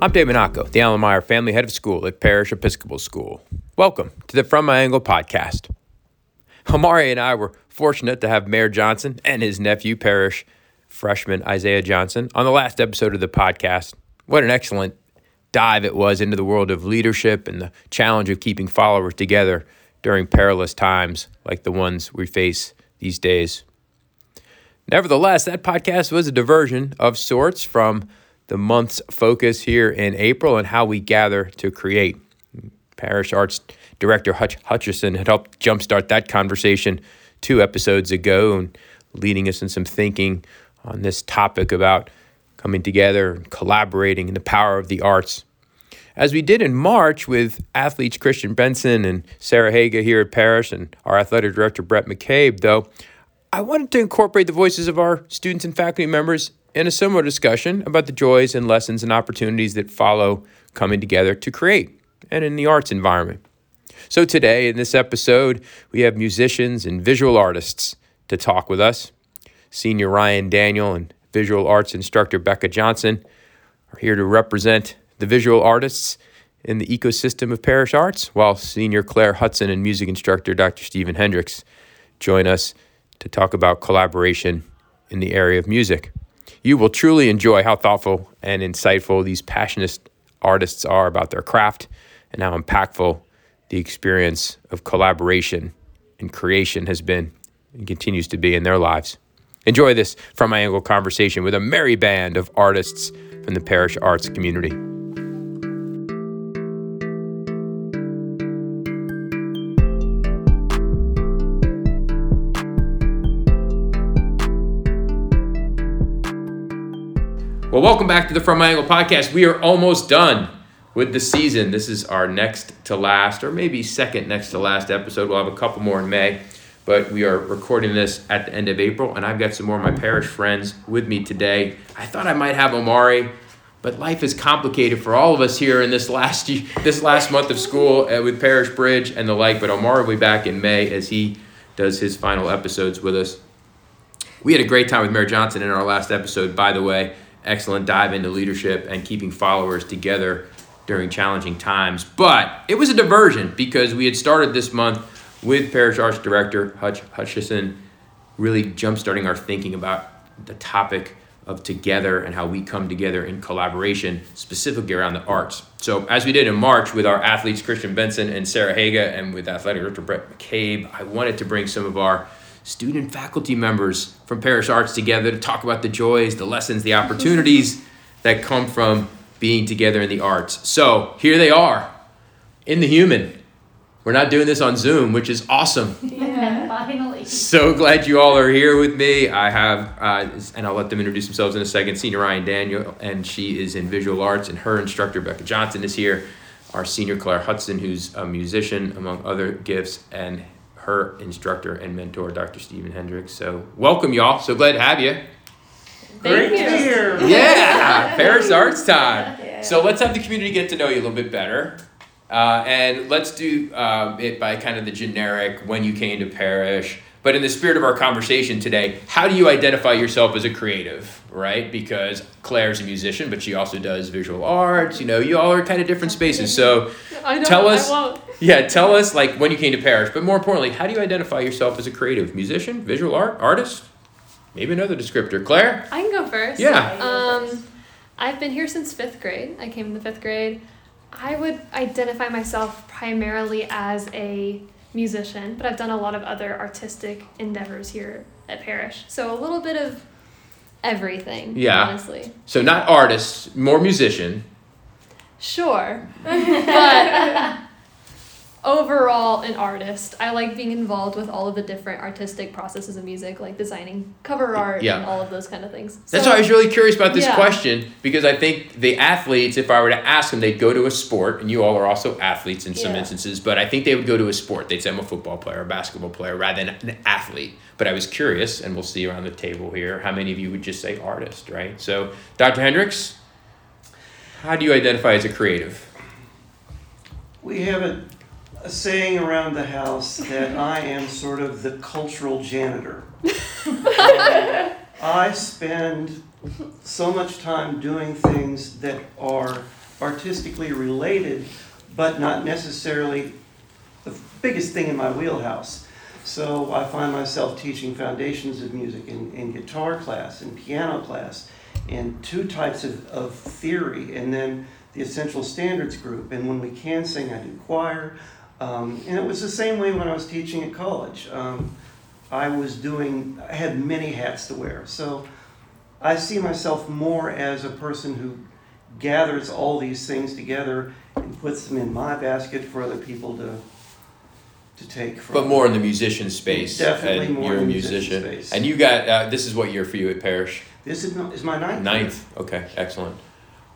I'm Dave Monaco, the Allen Meyer Family Head of School at Parish Episcopal School. Welcome to the From My Angle podcast. Amari and I were fortunate to have Mayor Johnson and his nephew, Parish freshman Isaiah Johnson, on the last episode of the podcast. What an excellent dive it was into the world of leadership and the challenge of keeping followers together during perilous times like the ones we face these days. Nevertheless, that podcast was a diversion of sorts from the month's focus here in April and how we gather to create. Parish Arts Director Hutch Hutcherson had helped jumpstart that conversation 2 episodes ago and leading us in some thinking on this topic about coming together and collaborating and the power of the arts. As we did in March with athletes Christian Benson and Sarah Haga here at Parish and our Athletic Director Brett McCabe, though, I wanted to incorporate the voices of our students and faculty members in a similar discussion about the joys and lessons and opportunities that follow coming together to create and in the arts environment. So today in this episode, we have musicians and visual artists to talk with us. Senior Ryan Daniel and visual arts instructor Becca Johnson are here to represent the visual artists in the ecosystem of Parish Arts, while senior Claire Hudson and music instructor Dr. Stephen Hendricks join us to talk about collaboration in the area of music. You will truly enjoy how thoughtful and insightful these passionate artists are about their craft and how impactful the experience of collaboration and creation has been and continues to be in their lives. Enjoy this From My Angle conversation with a merry band of artists from the Parish Arts community. Well, welcome back to the From My Angle podcast. We are almost done with the season. This is our next to last, or maybe second next to last episode. We'll have a couple more in May, but we are recording this at the end of April, and I've got some more of my parish friends with me today. I thought I might have Omari, but life is complicated for all of us here in this last month of school with Parish Bridge and the like, but Omari will be back in May as he does his final episodes with us. We had a great time with Mayor Johnson in our last episode, by the way. Excellent dive into leadership and keeping followers together during challenging times. But it was a diversion because we had started this month with Parish Arts Director Hutch Hutcherson, really jumpstarting our thinking about the topic of together and how we come together in collaboration, specifically around the arts. So as we did in March with our athletes Christian Benson and Sarah Haga and with Athletic Director Brett McCabe, I wanted to bring some of our student and faculty members from Parish Arts together to talk about the joys, the lessons, the opportunities that come from being together in the arts. So here they are in the human. We're not doing this on Zoom, which is awesome. Yeah, finally. So glad you all are here with me. I have, and I'll let them introduce themselves in a second, Senior Ryan Daniel, and she is in visual arts, and her instructor, Becca Johnson, is here. Our senior, Claire Hudson, who's a musician, among other gifts, and her instructor and mentor, Dr. Stephen Hendricks. So welcome, y'all. So glad to have you. Great to be here. Yeah, Parish Arts time. Yeah. So let's have the community get to know you a little bit better. And let's do it by kind of the generic, when you came to Parish. But in the spirit of our conversation today, how do you identify yourself as a creative, right? Because Claire's a musician, but she also does visual arts. You know, you all are kind of different spaces. So tell us like when you came to Parish, but more importantly, how do you identify yourself as a creative? Musician, visual art, artist, maybe another descriptor. Claire? I can go first. Yeah. I've been here since 5th grade. I came in the 5th grade. I would identify myself primarily as a musician, but I've done a lot of other artistic endeavors here at Parish. So a little bit of everything, honestly. So not artist, more musician. Sure. But overall an artist. I like being involved with all of the different artistic processes of music, like designing cover art and all of those kind of things. That's why I was really curious about this question, because I think the athletes, if I were to ask them, they'd go to a sport, and you all are also athletes in some instances, but I think they would go to a sport. They'd say, I'm a football player, a basketball player, rather than an athlete. But I was curious, and we'll see around the table here, how many of you would just say artist, right? So, Dr. Hendricks, how do you identify as a creative? We haven't saying around the house that I am sort of the cultural janitor. I spend so much time doing things that are artistically related, but not necessarily the biggest thing in my wheelhouse. So I find myself teaching foundations of music in guitar class, in piano class, and two types of theory, and then the Essential Standards group. And when we can sing, I do choir. And it was the same way when I was teaching at college. I had many hats to wear. So I see myself more as a person who gathers all these things together and puts them in my basket for other people to take from. But more in the musician space. Definitely more in the musician space. And you got, this is what year for you at Parish? This is my ninth. Ninth. Okay, excellent.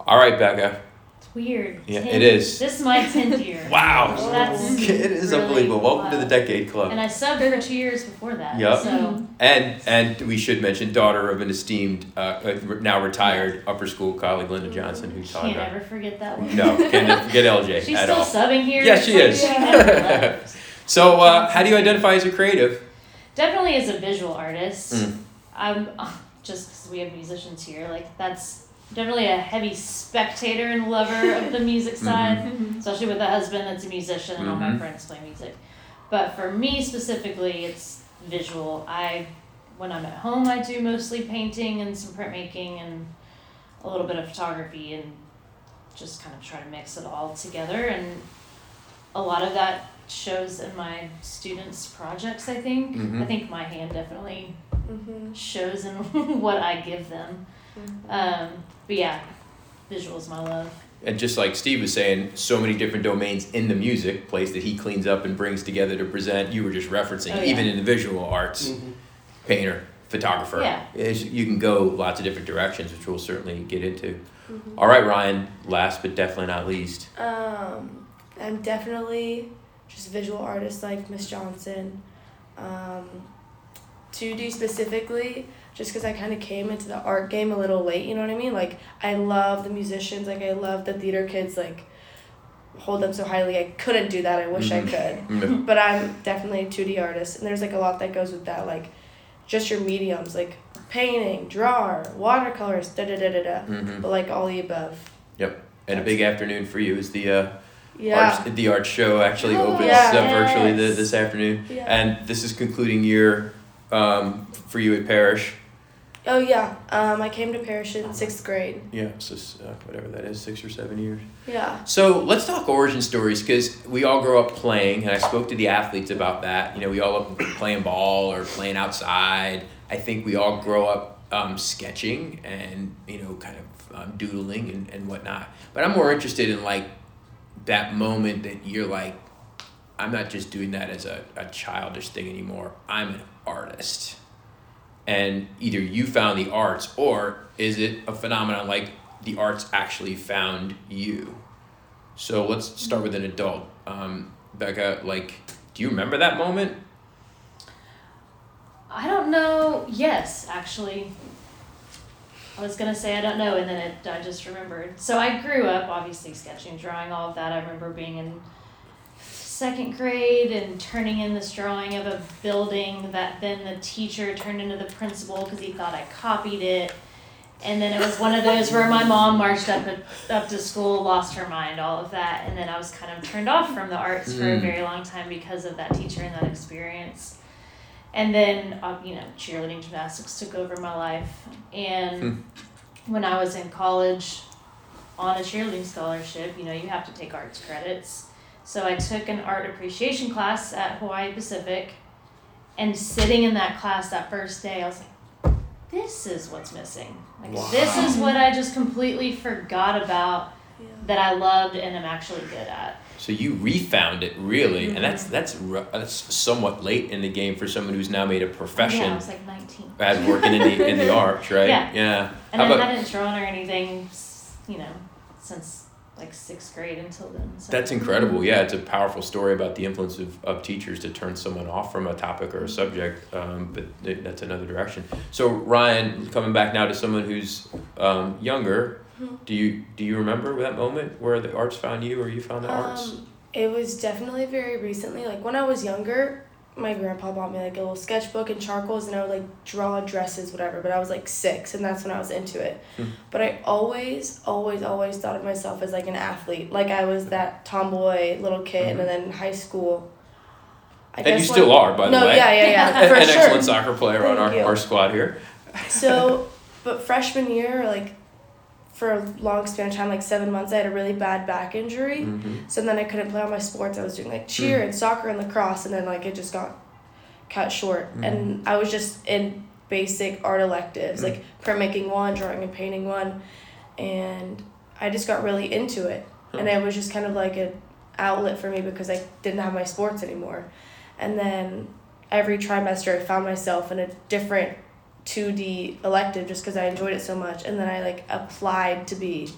All right, Becca. It's weird. Yeah, it is. This is my 10th year. Wow. Well, it is really unbelievable. Welcome to the Decade Club. And I subbed for 2 years before that. Yep. So. And we should mention, daughter of an esteemed, now retired upper school colleague, Linda Johnson, who taught her. Can't ever forget that one. No, can't ever forget LJ. She's still subbing here. Yeah, she is. Yeah. So how do you identify as a creative? Definitely as a visual artist. I'm just because we have musicians here, like that's definitely a heavy spectator and lover of the music side, especially with a husband that's a musician and all my friends play music. But for me specifically, it's visual. When I'm at home, I do mostly painting and some printmaking and a little bit of photography and just kind of try to mix it all together. And a lot of that shows in my students' projects, I think. I think my hand definitely shows in what I give them. But yeah, visuals my love. And just like Steve was saying, so many different domains in the music place that he cleans up and brings together to present. You were just referencing, even in the visual arts, painter, photographer. Yeah. You can go lots of different directions, which we'll certainly get into. All right, Ryan, last but definitely not least. I'm definitely just visual artists like Miss Johnson. To do specifically, just because I kind of came into the art game a little late, you know what I mean? Like, I love the musicians, like, I love the theater kids, like, hold them so highly. I couldn't do that, I wish I could. But I'm definitely a 2D artist, and there's, like, a lot that goes with that, like, just your mediums, like, painting, drawer, watercolors, da-da-da-da-da, but, like, all the above. Yep, and a big afternoon for you is the... the art show actually opens virtually this afternoon, and this is concluding year for you at Parish. I came to Parish in 6th grade. Yeah, so whatever that is, 6 or 7 years. Yeah. So let's talk origin stories, because we all grow up playing, and I spoke to the athletes about that. You know, we all up playing ball or playing outside. I think we all grow up sketching and, you know, kind of doodling and whatnot. But I'm more interested in, like, that moment that you're like, I'm not just doing that as a childish thing anymore. I'm an artist. And either you found the arts, or is it a phenomenon like the arts actually found you? So let's start with an adult. Becca, like, do you remember that moment? I don't know. Yes, actually. I was going to say I don't know, and then I just remembered. So I grew up, obviously, sketching, drawing, all of that. I remember being in 2nd grade and turning in this drawing of a building that then the teacher turned into the principal because he thought I copied it. And then it was one of those where my mom marched up to school, lost her mind, all of that. And then I was kind of turned off from the arts for a very long time because of that teacher and that experience. And then, you know, cheerleading, gymnastics took over my life. And when I was in college on a cheerleading scholarship, you know, you have to take arts credits. So I took an art appreciation class at Hawaii Pacific. And sitting in that class that first day, I was like, this is what's missing. Like, this is what I just completely forgot about that I loved and am actually good at. So you refound it, really, and that's somewhat late in the game for someone who's now made a profession. Yeah, I was like 19. Bad working in the arts, right? Yeah. And I hadn't drawn or anything, you know, since like 6th grade until then. So. That's incredible. Yeah, it's a powerful story about the influence of teachers to turn someone off from a topic or a subject. But that's another direction. So Ryan, coming back now to someone who's younger. Do you remember that moment where the arts found you or you found the arts? It was definitely very recently. Like, when I was younger, my grandpa bought me like a little sketchbook and charcoals, and I would like draw dresses, whatever, but I was like 6, and that's when I was into it. But I always thought of myself as like an athlete. Like I was that tomboy little kid, and then in high school, I guess you still are, by the way. Yeah, for sure. An excellent soccer player on our squad here. So, but freshman year, like, for a long span of time, like 7 months, I had a really bad back injury. So then I couldn't play all my sports. I was doing like cheer and soccer and lacrosse, and then like it just got cut short. And I was just in basic art electives, like printmaking one, drawing and painting one. And I just got really into it. And it was just kind of like an outlet for me because I didn't have my sports anymore. And then every trimester, I found myself in a different 2D elective just because I enjoyed it so much. And then I like applied to be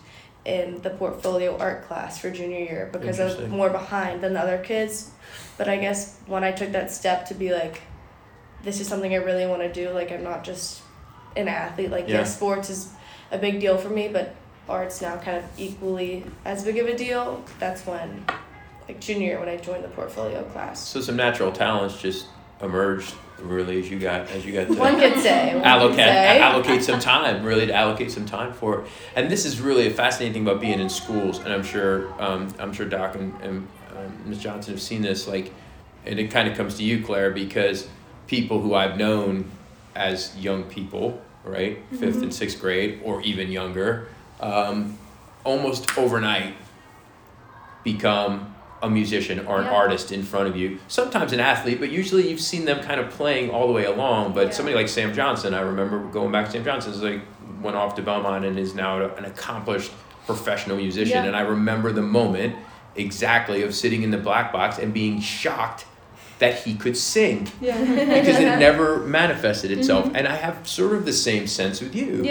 in the portfolio art class for junior year because I was more behind than the other kids. But I guess when I took that step to be like, this is something I really want to do, like I'm not just an athlete, like yes, sports is a big deal for me, but art's now kind of equally as big of a deal. That's when, like junior year, when I joined the portfolio class. So some natural talents just emerged really as you got to allocate some time, really, to allocate some time for it. And this is really a fascinating thing about being in schools, and I'm sure Doc and Ms. Johnson have seen this, like, and it kind of comes to you, Claire, because people who I've known as young people, right, 5th and 6th grade or even younger, almost overnight become a musician or an artist in front of you, sometimes an athlete, but usually you've seen them kind of playing all the way along. But somebody like Sam Johnson, I remember going back to Sam Johnson, is like went off to Belmont and is now an accomplished professional musician. And I remember the moment exactly of sitting in the black box and being shocked that he could sing because it never manifested itself. And I have sort of the same sense with you,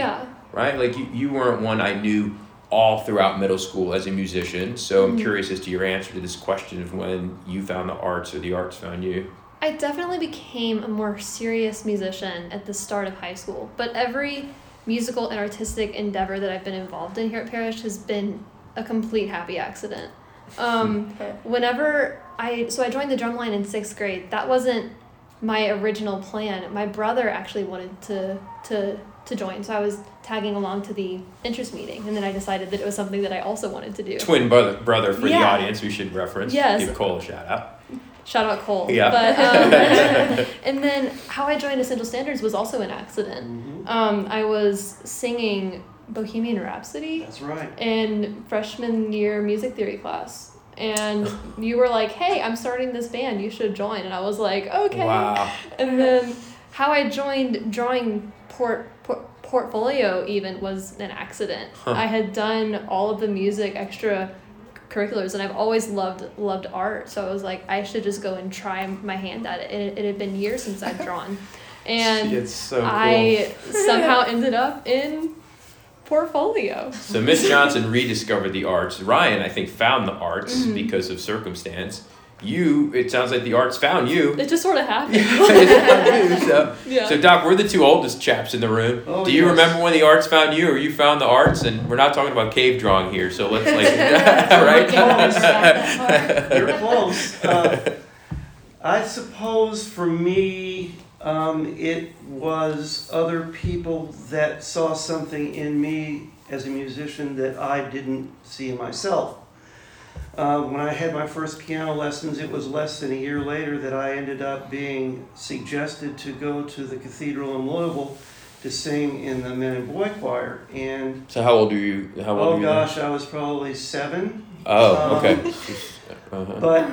right? Like you weren't one I knew all throughout middle school as a musician. So I'm curious as to your answer to this question of when you found the arts or the arts found you. I definitely became a more serious musician at the start of high school, but every musical and artistic endeavor that I've been involved in here at Parish has been a complete happy accident. So I joined the drumline in 6th grade. That wasn't my original plan. My brother actually wanted to join, so I was tagging along to the interest meeting, and then I decided that it was something that I also wanted to do. Twin brother for the audience, we should reference. Yes. Give Cole a shout-out. Shout-out Cole. Yeah. But, and then how I joined Essential Standards was also an accident. I was singing Bohemian Rhapsody. That's right. In freshman year music theory class. And you were like, hey, I'm starting this band, you should join. And I was like, okay. Wow. And then how I joined drawing portfolio even was an accident. I had done all of the music extracurriculars, and I've always loved art, so I was like, I should just go and try my hand at it. It had been years since I'd drawn, and I somehow ended up in portfolio. So Miss Johnson rediscovered the arts. Ryan, I think, found the arts because of circumstance. You, it sounds like the arts found you. It just sort of happened. So Doc, we're the two oldest chaps in the room. Oh, do you remember when the arts found you, or you found the arts? And we're not talking about cave drawing here, so let's like, right? You're close. I suppose for me, it was other people that saw something in me as a musician that I didn't see in myself. When I had my first piano lessons, it was less than a year later that I ended up being suggested to go to the cathedral in Louisville to sing in the men and boy choir. And so how old are you? I was probably 7. Oh, okay. But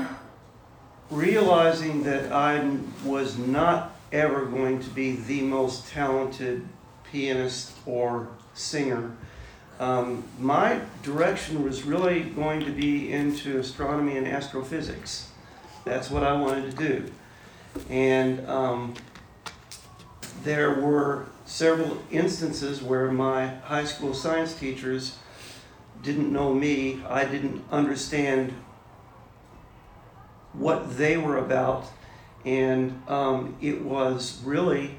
realizing that I was not ever going to be the most talented pianist or singer, my direction was really going to be into astronomy and astrophysics. That's what I wanted to do. And there were several instances where my high school science teachers didn't know me. I didn't understand what they were about. And it was really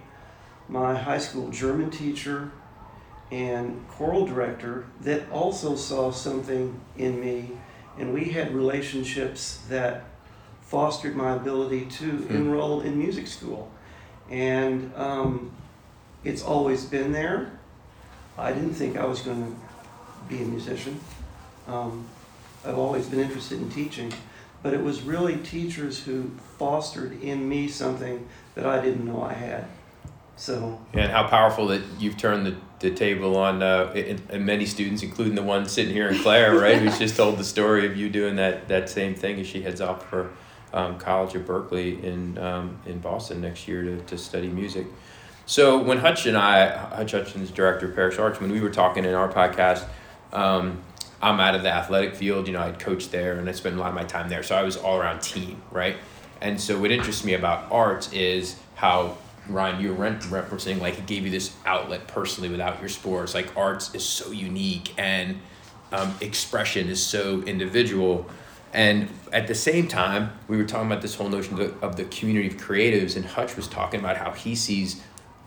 my high school German teacher and choral director that also saw something in me, and we had relationships that fostered my ability to enroll in music school. And it's always been there. I didn't think I was going to be a musician. I've always been interested in teaching, but it was really teachers who fostered in me something that I didn't know I had. So. Yeah, and how powerful that you've turned the table on and many students, including the one sitting here in Claire, right, who's just told the story of you doing that same thing as she heads off for college at Berklee in Boston next year to study music. So when Hutch Hutcherson is director of Parish Arts, when we were talking in our podcast, I'm out of the athletic field, you know, I'd coached there and I spent a lot of my time there. So I was all around team, right? And so what interests me about arts is how, Ryan, you're referencing, like it gave you this outlet personally without your sports. Like arts is so unique and expression is so individual. And at the same time, we were talking about this whole notion of the community of creatives, and Hutch was talking about how he sees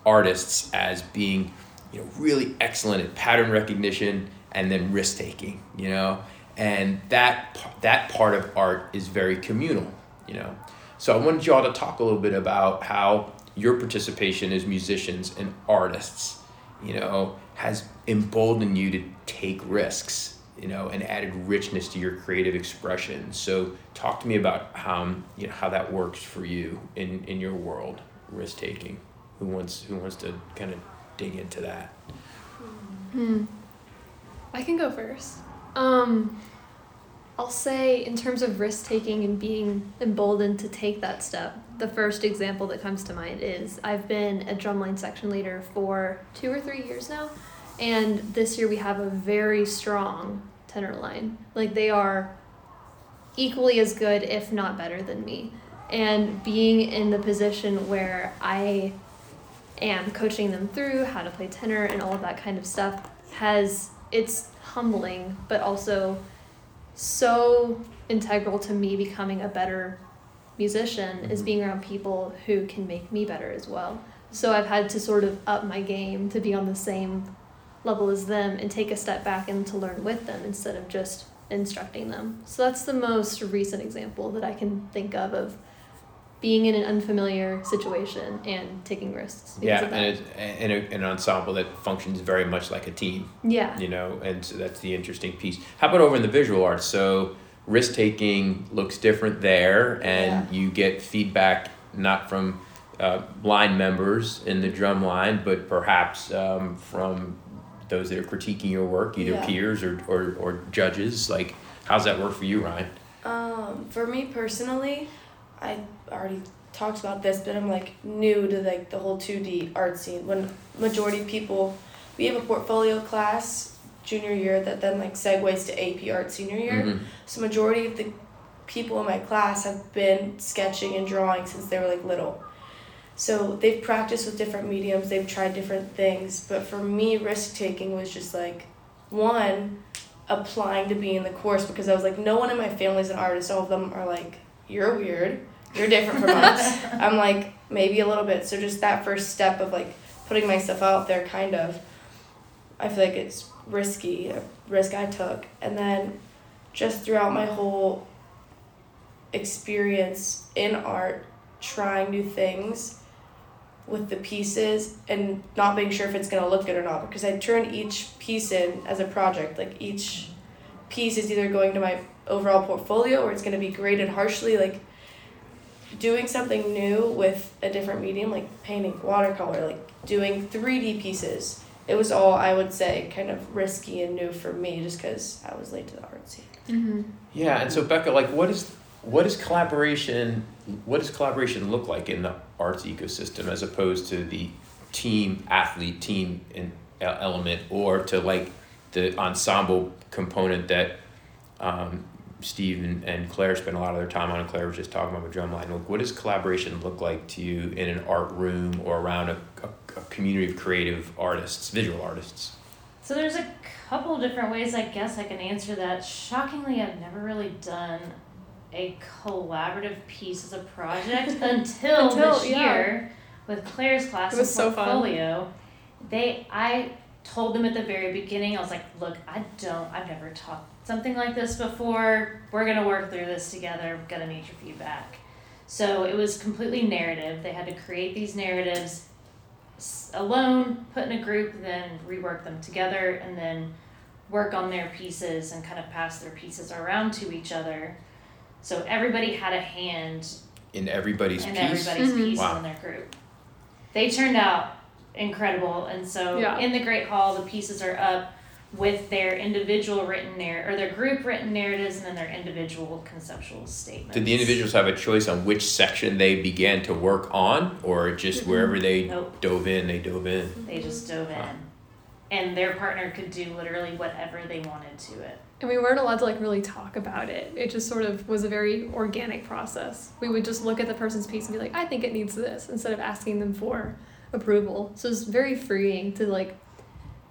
artists as being, you know, really excellent at pattern recognition and then risk taking, you know, and that part of art is very communal, you know. So I wanted you all to talk a little bit about how your participation as musicians and artists, you know, has emboldened you to take risks, you know, and added richness to your creative expression. So talk to me about how that works for you in your world, risk taking. Who wants to kind of dig into that? I can go first. I'll say in terms of risk taking and being emboldened to take that step, the first example that comes to mind is I've been a drumline section leader for 2 or 3 years now, and this year we have a very strong tenor line. Like they are equally as good, if not better than me. And being in the position where I am coaching them through how to play tenor and all of that kind of stuff it's humbling, but also so integral to me becoming a better musician is being around people who can make me better as well. So I've had to sort of up my game to be on the same level as them and take a step back and to learn with them instead of just instructing them. So that's the most recent example that I can think of being in an unfamiliar situation and taking risks. Yeah, and an ensemble that functions very much like a team. Yeah. You know, and so that's the interesting piece. How about over in the visual arts? So risk-taking looks different there, and you get feedback not from line members in the drum line, but perhaps from those that are critiquing your work, either peers or judges. Like, how's that work for you, Ryan? For me personally, I already talked about this, but I'm like new to like the whole 2D art scene. When majority of people, we have a portfolio class junior year that then like segues to AP art senior year. Mm-hmm. So majority of the people in my class have been sketching and drawing since they were like little. So they've practiced with different mediums, they've tried different things. But for me, risk taking was just like one, applying to be in the course, because I was like, no one in my family's an artist. All of them are like, you're weird, you're different from us. I'm like, maybe a little bit. So just that first step of like putting myself out there, kind of, I feel like it's risky, a risk I took. And then just throughout my whole experience in art, trying new things with the pieces and not being sure if it's going to look good or not, because I turn each piece in as a project. Like each piece is either going to my overall portfolio or it's going to be graded harshly. Like doing something new with a different medium, like painting, watercolor, like doing 3D pieces, it was all, I would say, kind of risky and new for me just because I was late to the art scene. Mm-hmm. Yeah, and so Becca, like what does collaboration look like in the arts ecosystem as opposed to the team athlete team element, or to like the ensemble component that Steve and Claire spent a lot of their time on, and Claire was just talking about the drumline. Like, what does collaboration look like to you in an art room or around a community of creative artists, visual artists? So there's a couple different ways I guess I can answer that. Shockingly, I've never really done a collaborative piece as a project until this year with Claire's class. It was so fun. Portfolio. I told them at the very beginning, I was like, look, I've never taught something like this before. We're going to work through this together. I'm going to need your feedback. So it was completely narrative. They had to create these narratives alone, put in a group, then rework them together, and then work on their pieces and kind of pass their pieces around to each other. So everybody had a hand in everybody's piece wow. in their group. They turned out incredible. And so in the Great Hall, the pieces are up with their individual written narrative, or their group written narratives, and then their individual conceptual statements. Did the individuals have a choice on which section they began to work on, or just wherever they dove in? They just dove in. And their partner could do literally whatever they wanted to it. And we weren't allowed to really talk about it. It just sort of was a very organic process. We would just look at the person's piece and be like, I think it needs this, instead of asking them for approval. So it's very freeing to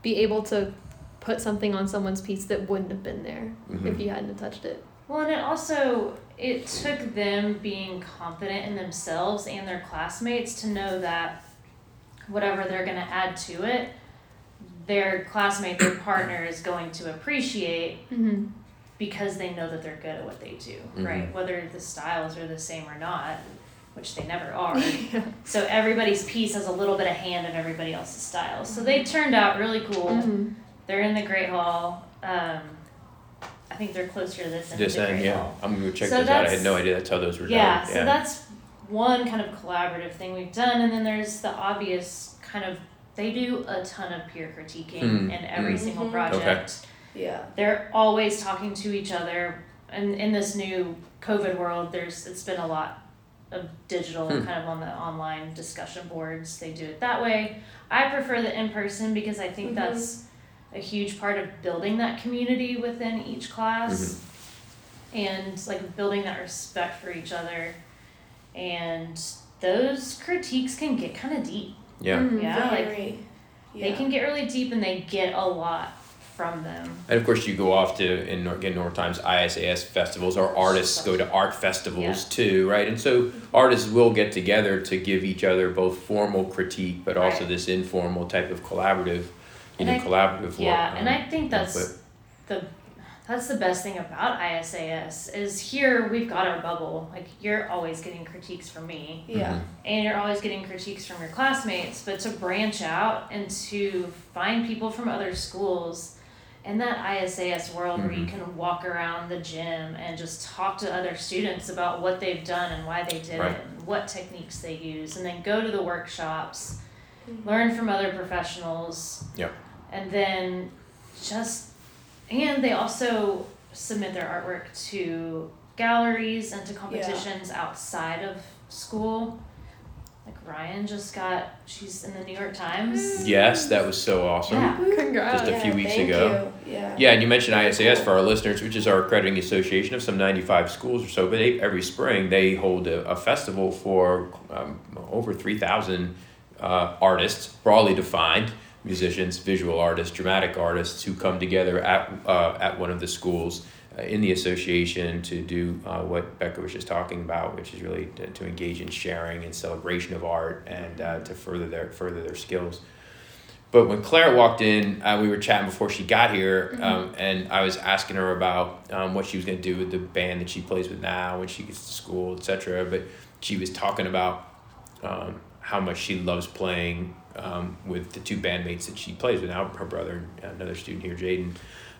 be able to put something on someone's piece that wouldn't have been there if you hadn't touched it. Well, and it took them being confident in themselves and their classmates to know that whatever they're going to add to it, their classmate, their partner is going to appreciate because they know that they're good at what they do, right? Whether the styles are the same or not, which they never are. So everybody's piece has a little bit of hand in everybody else's style. So they turned out really cool. They're in the Great Hall. I think they're closer to this end of the Great Hall. I'm going to check those out. I had no idea that's how those were done. Yeah, so that's one kind of collaborative thing we've done. And then there's the obvious kind of, they do a ton of peer critiquing in every single project. Okay. Yeah. They're always talking to each other. And in this new COVID world, it's been a lot of digital kind of on the online discussion boards. They do it that way. I prefer the in-person because I think that's a huge part of building that community within each class and building that respect for each other. And those critiques can get kind of deep. Yeah. They can get really deep, and they get a lot from them. And of course, you go off to, in New York Times, ISAS festivals, or artists go to art festivals too, right? And so artists will get together to give each other both formal critique, but also this informal type of collaborative, collaborative work. Yeah, and I think that's the best thing about ISAS is here we've got our bubble. You're always getting critiques from me. Yeah. And you're always getting critiques from your classmates, but to branch out and to find people from other schools in that ISAS world where you can walk around the gym and just talk to other students about what they've done and why they did it and what techniques they use, and then go to the workshops, learn from other professionals. Yeah. And then and they also submit their artwork to galleries and to competitions outside of school. Ryan just she's in the New York Times. Yes, that was so awesome. Yeah. Congrats. Just a few weeks ago. You. Yeah, and you mentioned ISAS for our listeners, which is our accrediting association of some 95 schools or so, but every spring they hold a festival for over 3,000 artists, broadly defined. Musicians, visual artists, dramatic artists who come together at one of the schools in the association to do what Becca was just talking about, which is really to engage in sharing and celebration of art and to further their skills. But when Claire walked in, we were chatting before she got here, and I was asking her about what she was going to do with the band that she plays with now when she gets to school, etc. But she was talking about how much she loves playing with the two bandmates that she plays with now, her brother and another student here, Jaden.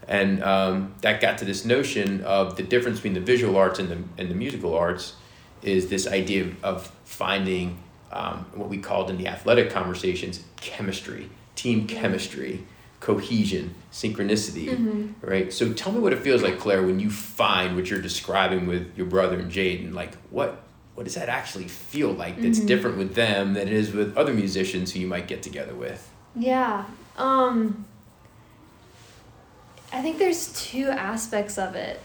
And that got to this notion of the difference between the visual arts and the musical arts is this idea of finding what we called in the athletic conversations, chemistry, team chemistry, cohesion, synchronicity, right? So tell me what it feels like, Claire, when you find what you're describing with your brother and Jaden, what does that actually feel like that's different with them than it is with other musicians who you might get together with? Yeah. I think there's two aspects of it.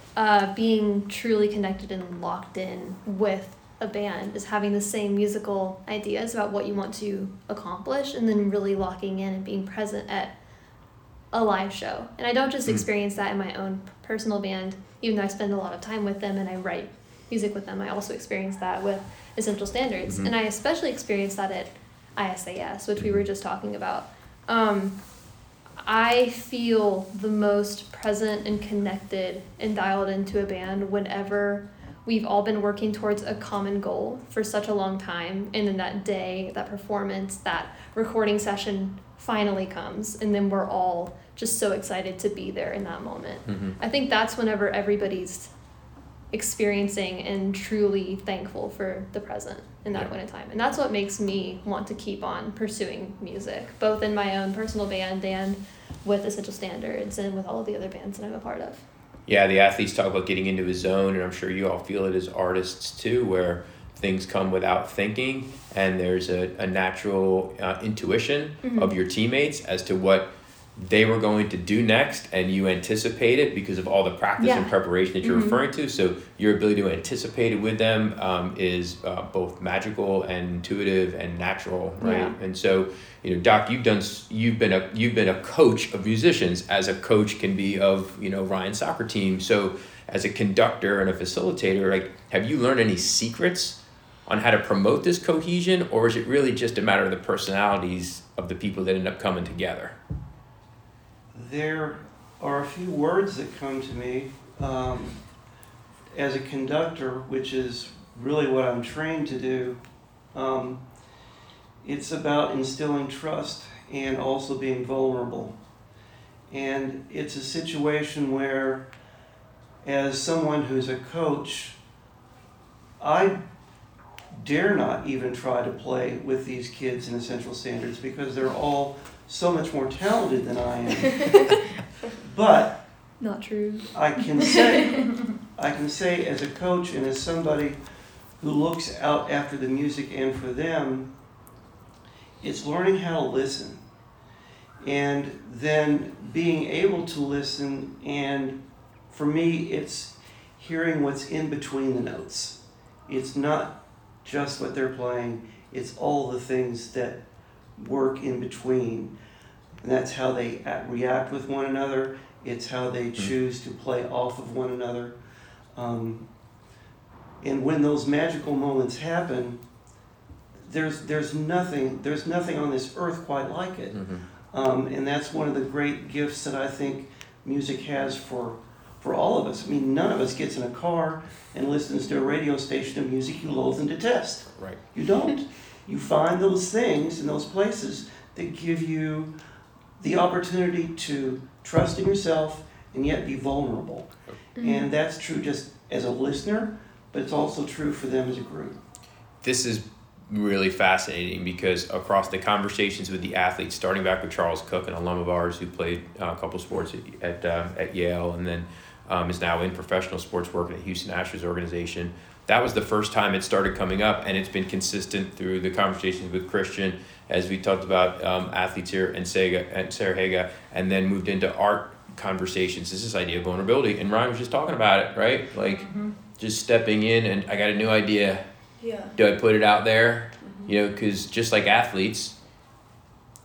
Being truly connected and locked in with a band is having the same musical ideas about what you want to accomplish, and then really locking in and being present at a live show. And I don't just experience that in my own personal band, even though I spend a lot of time with them and I write music with them. I also experienced that with Essential Standards, and I especially experienced that at ISAS, which we were just talking about. I feel the most present and connected and dialed into a band whenever we've all been working towards a common goal for such a long time. And then that day, that performance, that recording session finally comes. And then we're all just so excited to be there in that moment. Mm-hmm. I think that's whenever everybody's experiencing and truly thankful for the present in that moment in time. And that's what makes me want to keep on pursuing music, both in my own personal band and with Essential Standards and with all of the other bands that I'm a part of. Yeah, the athletes talk about getting into a zone, and I'm sure you all feel it as artists too, where things come without thinking, and there's a natural intuition mm-hmm. of your teammates as to what they were going to do next, and you anticipate it because of all the practice and preparation that you're mm-hmm. referring to. So your ability to anticipate it with them is both magical and intuitive and natural, right? Yeah. And so, you know, Doc, you've been a coach of musicians, as a coach can be of, you know, Ryan's soccer team. So as a conductor and a facilitator, like, have you learned any secrets on how to promote this cohesion, or is it really just a matter of the personalities of the people that end up coming together? There are a few words that come to me as a conductor, which is really what I'm trained to do. It's about instilling trust and also being vulnerable. And it's a situation where, as someone who's a coach, I dare not even try to play with these kids in Essential Standards because they're all so much more talented than I am. But not true. I can say as a coach and as somebody who looks out after the music and for them, it's learning how to listen and then being able to listen, and for me it's hearing what's in between the notes. It's not just what they're playing, it's all the things that work in between, and that's how they react with one another. It's how they choose to play off of one another, and when those magical moments happen, there's nothing on this earth quite like it. Mm-hmm. And that's one of the great gifts that I think music has for all of us. I mean, none of us gets in a car and listens to a radio station of music you loathe and detest. Right. You don't. You find those things in those places that give you the opportunity to trust in yourself and yet be vulnerable. Mm-hmm. And that's true just as a listener, but it's also true for them as a group. This is really fascinating because across the conversations with the athletes, starting back with Charles Cook, an alum of ours who played a couple sports at Yale and then is now in professional sports work at Houston Astros organization, that was the first time it started coming up, and it's been consistent through the conversations with Christian, as we talked about athletes here, and Sarah Haga, and then moved into art conversations. It's this idea of vulnerability, and Ryan was just talking about it, right? Like, mm-hmm. just stepping in, and I got a new idea. Yeah. Do I put it out there? Mm-hmm. You know, because just like athletes,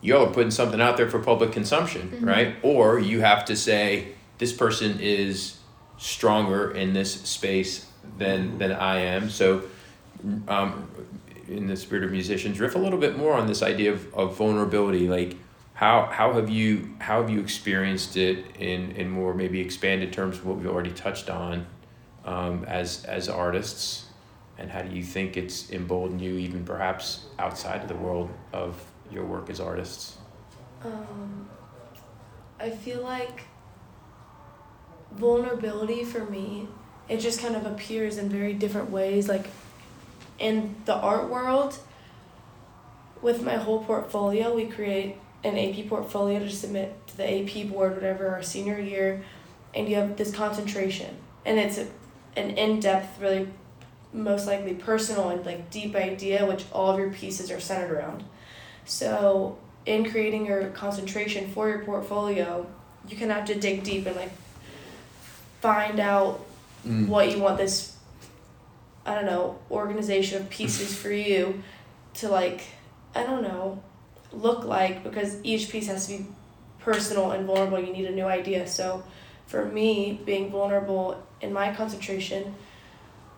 you all are putting something out there for public consumption, mm-hmm. right? Or you have to say, this person is stronger in this space than I am. So in the spirit of musicians, riff a little bit more on this idea of vulnerability. Like, how have you experienced it in more maybe expanded terms of what we've already touched on as artists, and how do you think it's emboldened you even perhaps outside of the world of your work as artists? I feel like vulnerability for me, it just kind of appears in very different ways. Like in the art world, with my whole portfolio, we create an AP portfolio to submit to the AP board, whatever, our senior year, and you have this concentration. And it's an in-depth, really most likely personal and like deep idea, which all of your pieces are centered around. So in creating your concentration for your portfolio, you can have to dig deep and like find out what you want this, I don't know, organization of pieces for you to, like, I don't know, look like, because each piece has to be personal and vulnerable. You need a new idea. So for me, being vulnerable in my concentration,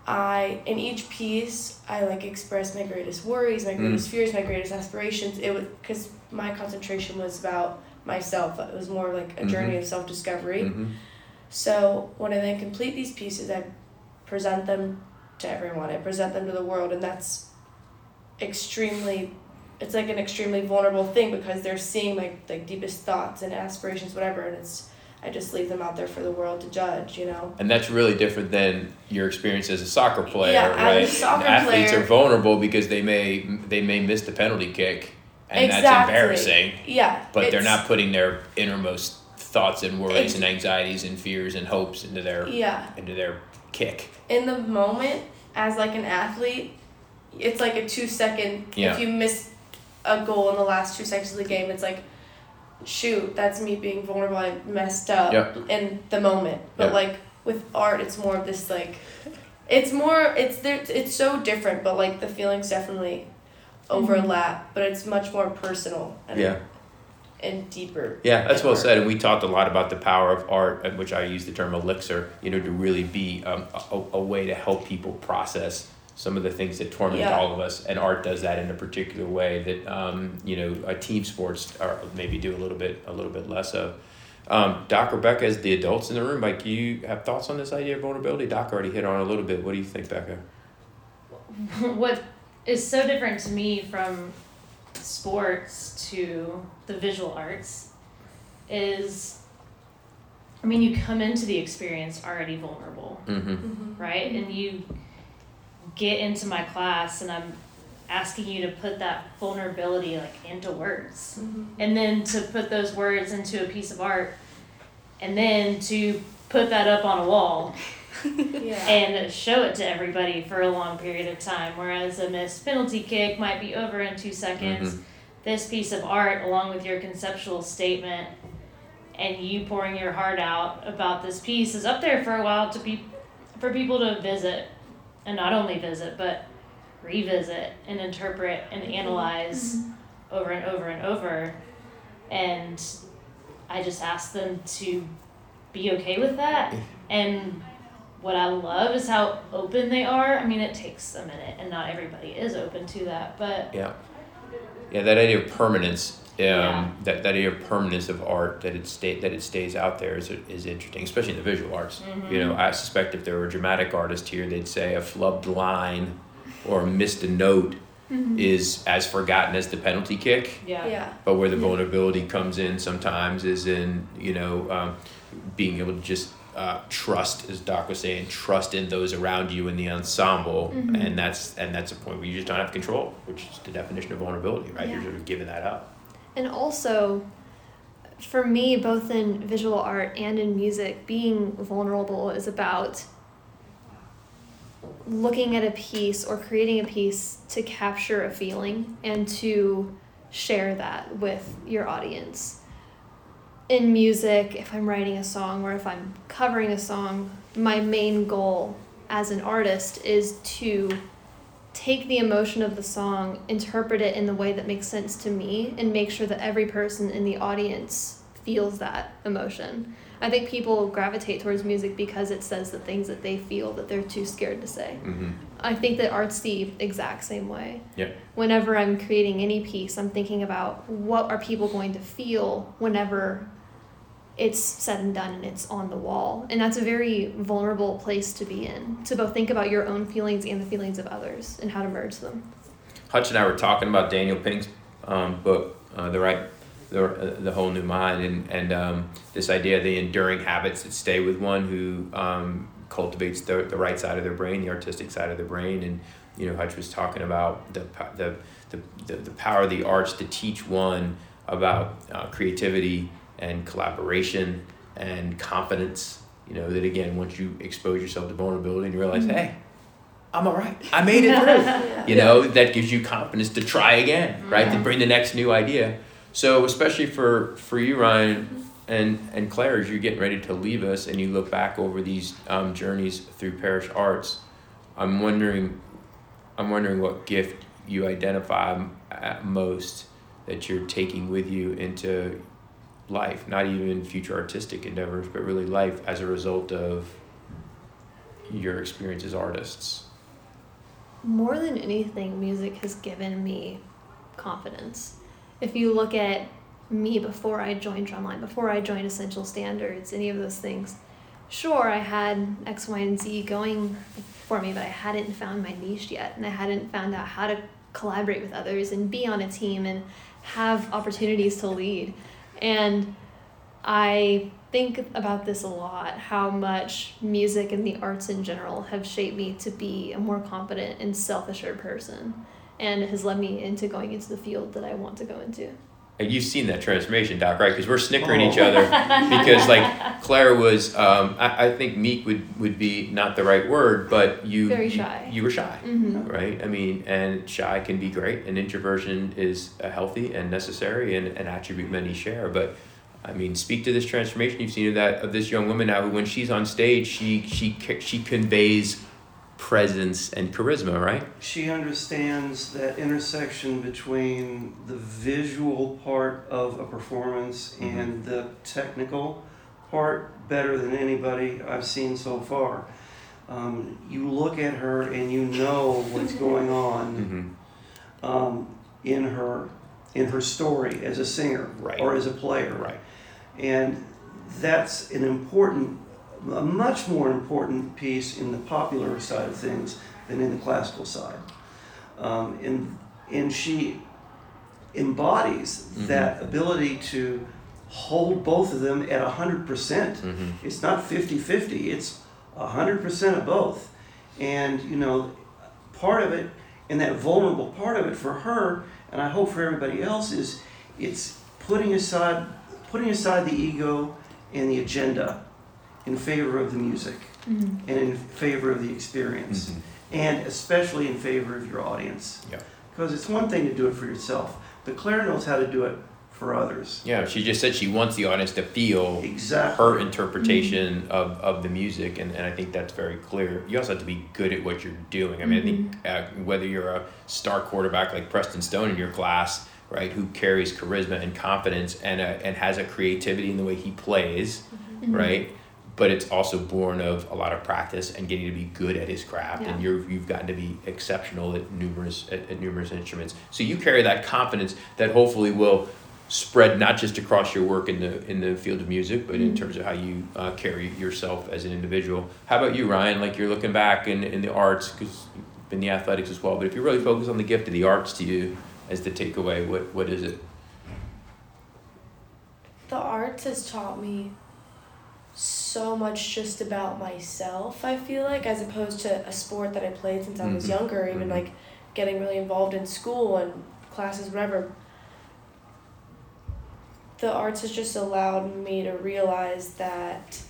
in each piece, I like express my greatest worries, my greatest fears, my greatest aspirations. Because my concentration was about myself. It was more like a journey of self-discovery. So when I then complete these pieces, I present them to everyone. I present them to the world, and that's extremely, it's like an extremely vulnerable thing because they're seeing like deepest thoughts and aspirations, whatever, and it's, I just leave them out there for the world to judge, you know? And that's really different than your experience as a soccer player, right? As a soccer athletes player, are vulnerable because they may miss the penalty kick, and that's embarrassing. Yeah. But they're not putting their innermost thoughts and worries and anxieties and fears and hopes into their into their kick. In the moment, as like an athlete, it's like a 2-second, if you miss a goal in the last 2 seconds of the game, it's like, shoot, that's me being vulnerable, I messed up in the moment. But like with art, it's more of this like, it's so different, but like the feelings definitely overlap, but it's much more personal and deeper. Yeah, that's well said. And we talked a lot about the power of art, which I use the term elixir, you know, to really be a way to help people process some of the things that torment all of us, and art does that in a particular way that you know, team sports are maybe do a little bit less of. Doc, Rebecca, as the adults in the room, like, you have thoughts on this idea of vulnerability? Doc already hit on a little bit. What do you think, Becca? What is so different to me from sports to the visual arts is, I mean, you come into the experience already vulnerable, right? And you get into my class and I'm asking you to put that vulnerability like into words, and then to put those words into a piece of art, and then to put that up on a wall and show it to everybody for a long period of time. Whereas a missed penalty kick might be over in 2 seconds, this piece of art, along with your conceptual statement and you pouring your heart out about this piece, is up there for a while to be for people to visit. And not only visit, but revisit and interpret and analyze over and over and over. And I just ask them to be okay with that. And what I love is how open they are. I mean, it takes a minute, and not everybody is open to that. But yeah, that idea of permanence, that idea of permanence of art, that it stays out there is interesting, especially in the visual arts. You know, I suspect if there were a dramatic artist here, they'd say a flubbed line or missed a note is as forgotten as the penalty kick. But where the vulnerability comes in sometimes is in, you know, being able to just trust, as Doc was saying, trust in those around you in the ensemble, and that's a point where you just don't have control, which is the definition of vulnerability, right? You're sort of giving that up. And also, for me, both in visual art and in music, being vulnerable is about looking at a piece or creating a piece to capture a feeling and to share that with your audience. In music, if I'm writing a song or if I'm covering a song, my main goal as an artist is to take the emotion of the song, interpret it in the way that makes sense to me, and make sure that every person in the audience feels that emotion. I think people gravitate towards music because it says the things that they feel that they're too scared to say. I think that art's the exact same way. Whenever I'm creating any piece, I'm thinking about what are people going to feel whenever it's said and done and it's on the wall. And that's a very vulnerable place to be in, to both think about your own feelings and the feelings of others and how to merge them. Hutch and I were talking about Daniel Pink's book, The Whole New Mind, and this idea of the enduring habits that stay with one who cultivates the right side of their brain, the artistic side of their brain. And, you know, Hutch was talking about the power of the arts to teach one about creativity and collaboration and confidence, you know, that again, once you expose yourself to vulnerability and you realize, hey, I'm all right, I made it through, you know, that gives you confidence to try again, right? To bring the next new idea. So especially for you, Ryan and Claire, as you're getting ready to leave us and you look back over these journeys through Parish Arts, I'm wondering what gift you identify most that you're taking with you into life, not even future artistic endeavors, but really life as a result of your experience as artists. More than anything, music has given me confidence. If you look at me before I joined Drumline, before I joined Essential Standards, any of those things. Sure, I had X, Y, and Z going for me, but I hadn't found my niche yet, and I hadn't found out how to collaborate with others and be on a team and have opportunities to lead. And I think about this a lot, how much music and the arts in general have shaped me to be a more confident and self-assured person, and has led me into going into the field that I want to go into. You've seen that transformation, Doc, right? Because we're snickering each other because, like, Claire was, I think meek would be not the right word, but you were shy, mm-hmm. right? I mean, and shy can be great, and introversion is healthy and necessary and an attribute many share. But, I mean, speak to this transformation you've seen of this young woman now. When she's on stage, she conveys presence and charisma, right? She understands that intersection between the visual part of a performance mm-hmm. and the technical part better than anybody I've seen so far. You look at her and you know what's going on mm-hmm. in her story as a singer right. or as a player. Right. And that's a much more important piece in the popular side of things than in the classical side. And she embodies mm-hmm. that ability to hold both of them at 100%. Mm-hmm. It's not 50-50, it's 100% of both. And, you know, part of it, and that vulnerable part of it for her, and I hope for everybody else, is it's putting aside the ego and the agenda in favor of the music mm-hmm. and in favor of the experience mm-hmm. and especially in favor of your audience. Yeah. Because it's one thing to do it for yourself, but Claire knows how to do it for others. Yeah, she just said she wants the audience to feel exactly. her interpretation mm-hmm. of the music, and I think that's very clear. You also have to be good at what you're doing. I mean, mm-hmm. I think whether you're a star quarterback like Preston Stone in your class, right, who carries charisma and confidence and has a creativity in the way he plays, mm-hmm. right? But it's also born of a lot of practice and getting to be good at his craft, yeah. and you've gotten to be exceptional at numerous instruments. So you carry that confidence that hopefully will spread not just across your work in the field of music, but mm-hmm. in terms of how you carry yourself as an individual. How about you, Ryan? Like, you're looking back in the arts, because you've been in the athletics as well, but if you really focus on the gift of the arts to you as the takeaway, what is it? The arts has taught me so much just about myself, I feel like, as opposed to a sport that I played since I was mm-hmm. younger, even mm-hmm. like getting really involved in school and classes, whatever. The arts has just allowed me to realize that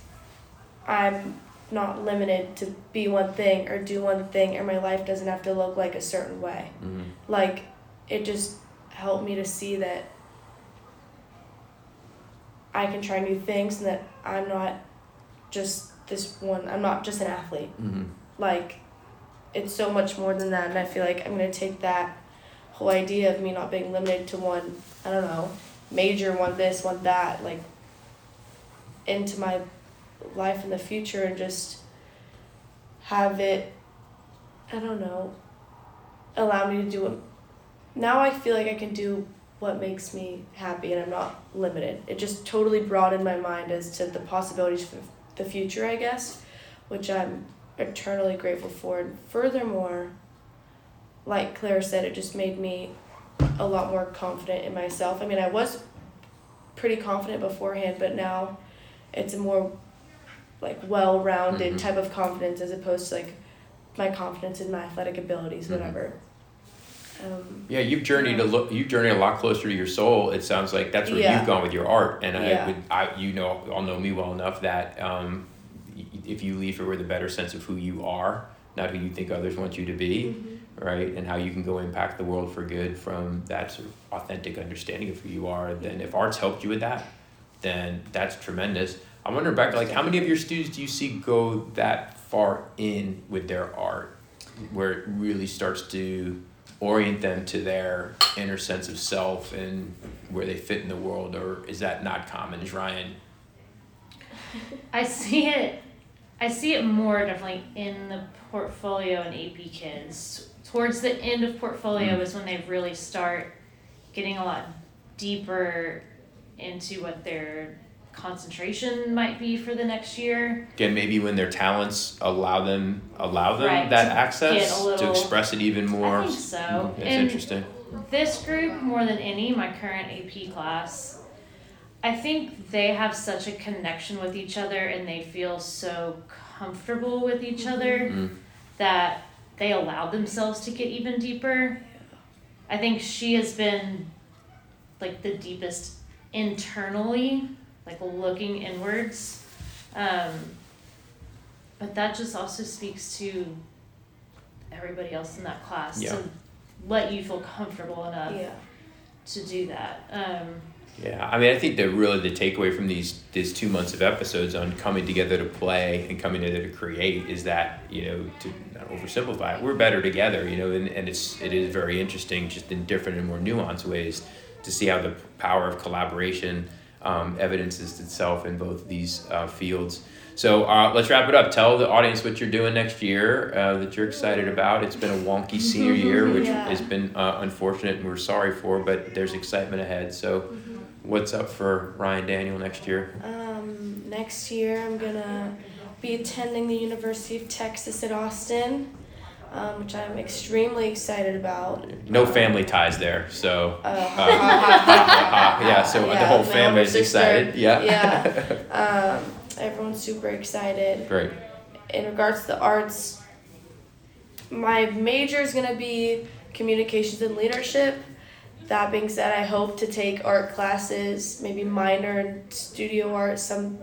I'm not limited to be one thing or do one thing, and my life doesn't have to look like a certain way. Mm-hmm. Like, it just helped me to see that I can try new things, and that I'm not just this one. I'm not just an athlete. Mm-hmm. Like, it's so much more than that, and I feel like I'm going to take that whole idea of me not being limited to one, I don't know, major, one this, one that, like, into my life in the future, and just have it, I don't know, allow me to do what. Now I feel like I can do what makes me happy, and I'm not limited. It just totally broadened my mind as to the possibilities for the future, I guess, which I'm eternally grateful for. And furthermore, like Claire said, it just made me a lot more confident in myself. I mean, I was pretty confident beforehand, but now it's a more, like, well-rounded mm-hmm. type of confidence, as opposed to, like, my confidence in my athletic abilities, mm-hmm. whatever. Yeah, you've journeyed a lot closer to your soul. It sounds like that's where yeah. you've gone with your art, and yeah. All know me well enough that if you leave it with a better sense of who you are, not who you think others want you to be, mm-hmm. right, and how you can go impact the world for good from that sort of authentic understanding of who you are, then if arts helped you with that, then that's tremendous. I wonder, Becca, like, how many of your students do you see go that far in with their art, where it really starts to orient them to their inner sense of self and where they fit in the world? Or is that not common? Is Ryan? I see it more definitely in the portfolio and AP kids. Towards the end of portfolio mm-hmm. is when they really start getting a lot deeper into what their concentration might be for the next year. Again, maybe when their talents allow them right, that access to express it even more. I think so. It's interesting. This group, more than any, my current AP class, I think they have such a connection with each other and they feel so comfortable with each other that they allow themselves to get even deeper. I think she has been like the deepest internally, like looking inwards. But that just also speaks to everybody else in that class to let you feel comfortable enough to do that. Yeah, I mean, I think that really the takeaway from these 2 months of episodes on coming together to play and coming together to create is that, you know, to not oversimplify it, we're better together, you know, and it is very interesting just in different and more nuanced ways to see how the power of collaboration evidences itself in both of these fields. So let's wrap it up. Tell the audience what you're doing next year that you're excited about. It's been a wonky senior year, which has been unfortunate and we're sorry for, but there's excitement ahead. So what's up for Ryan Daniel next year? Next year I'm going to be attending the University of Texas at Austin, which I'm extremely excited about. No family ties there, so... yeah, so the whole family is excited. Yeah. Everyone's super excited. Great. In regards to the arts, my major is going to be communications and leadership. That being said, I hope to take art classes, maybe minor in studio art, something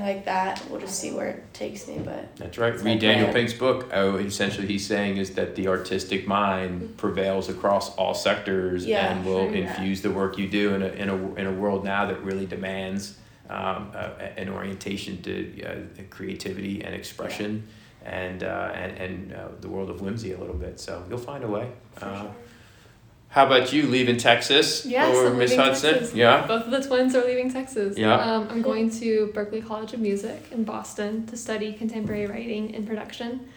like that. We'll just see where it takes me. But that's right. Read Daniel Pink's book. Oh, essentially he's saying is that the artistic mind prevails across all sectors and will infuse the work you do in a world now that really demands an orientation to creativity and expression and the world of whimsy a little bit. So you'll find a way. Sure. How about you, leaving Texas or Miss Hudson? Texas. Yeah. Both of the twins are leaving Texas. Yeah. I'm going to Berklee College of Music in Boston to study contemporary writing and production.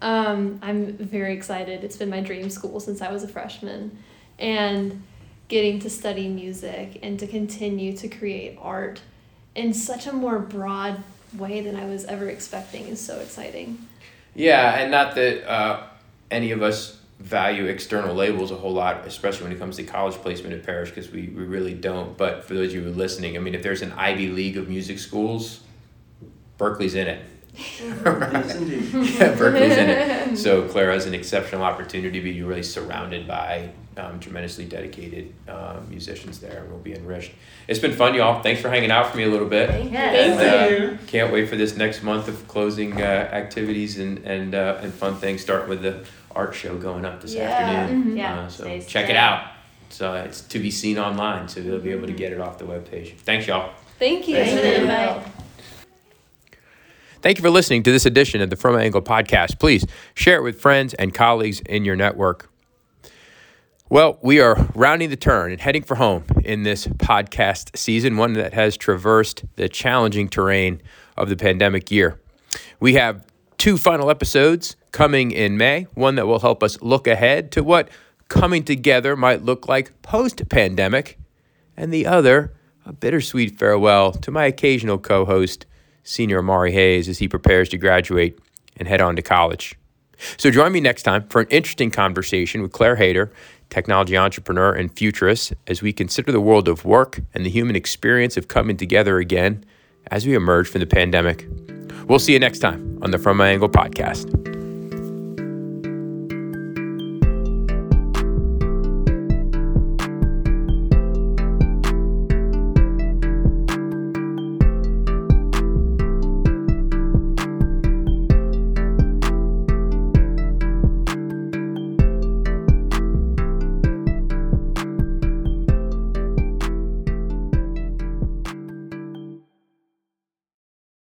I'm very excited. It's been my dream school since I was a freshman. And getting to study music and to continue to create art in such a more broad way than I was ever expecting is so exciting. Yeah, and not that any of us value external labels a whole lot, especially when it comes to college placement at Parish, because we really don't. But for those of you who are listening, I mean, if there's an Ivy League of music schools, Berkeley's in it. Yes, indeed. Yeah, Berkeley's in it. So Claire has an exceptional opportunity to be really surrounded by tremendously dedicated musicians there, and we'll be enriched. It's been fun, y'all. Thanks for hanging out for me a little bit. Thank you. Can't wait for this next month of closing activities and fun things, starting with the art show going up this afternoon. So Today's check it out. So it's to be seen online, so you'll be able to get it off the webpage. Thanks, y'all. Thank you. Thanks. Thank you for listening to this edition of the From My Angle podcast. Please share it with friends and colleagues in your network. Well, we are rounding the turn and heading for home in this podcast season, one that has traversed the challenging terrain of the pandemic year. We have 2 final episodes coming in May, one that will help us look ahead to what coming together might look like post-pandemic, and the other, a bittersweet farewell to my occasional co-host, Senior Amari Hayes, as he prepares to graduate and head on to college. So join me next time for an interesting conversation with Claire Hader, technology entrepreneur and futurist, as we consider the world of work and the human experience of coming together again as we emerge from the pandemic. We'll see you next time on the From My Angle podcast.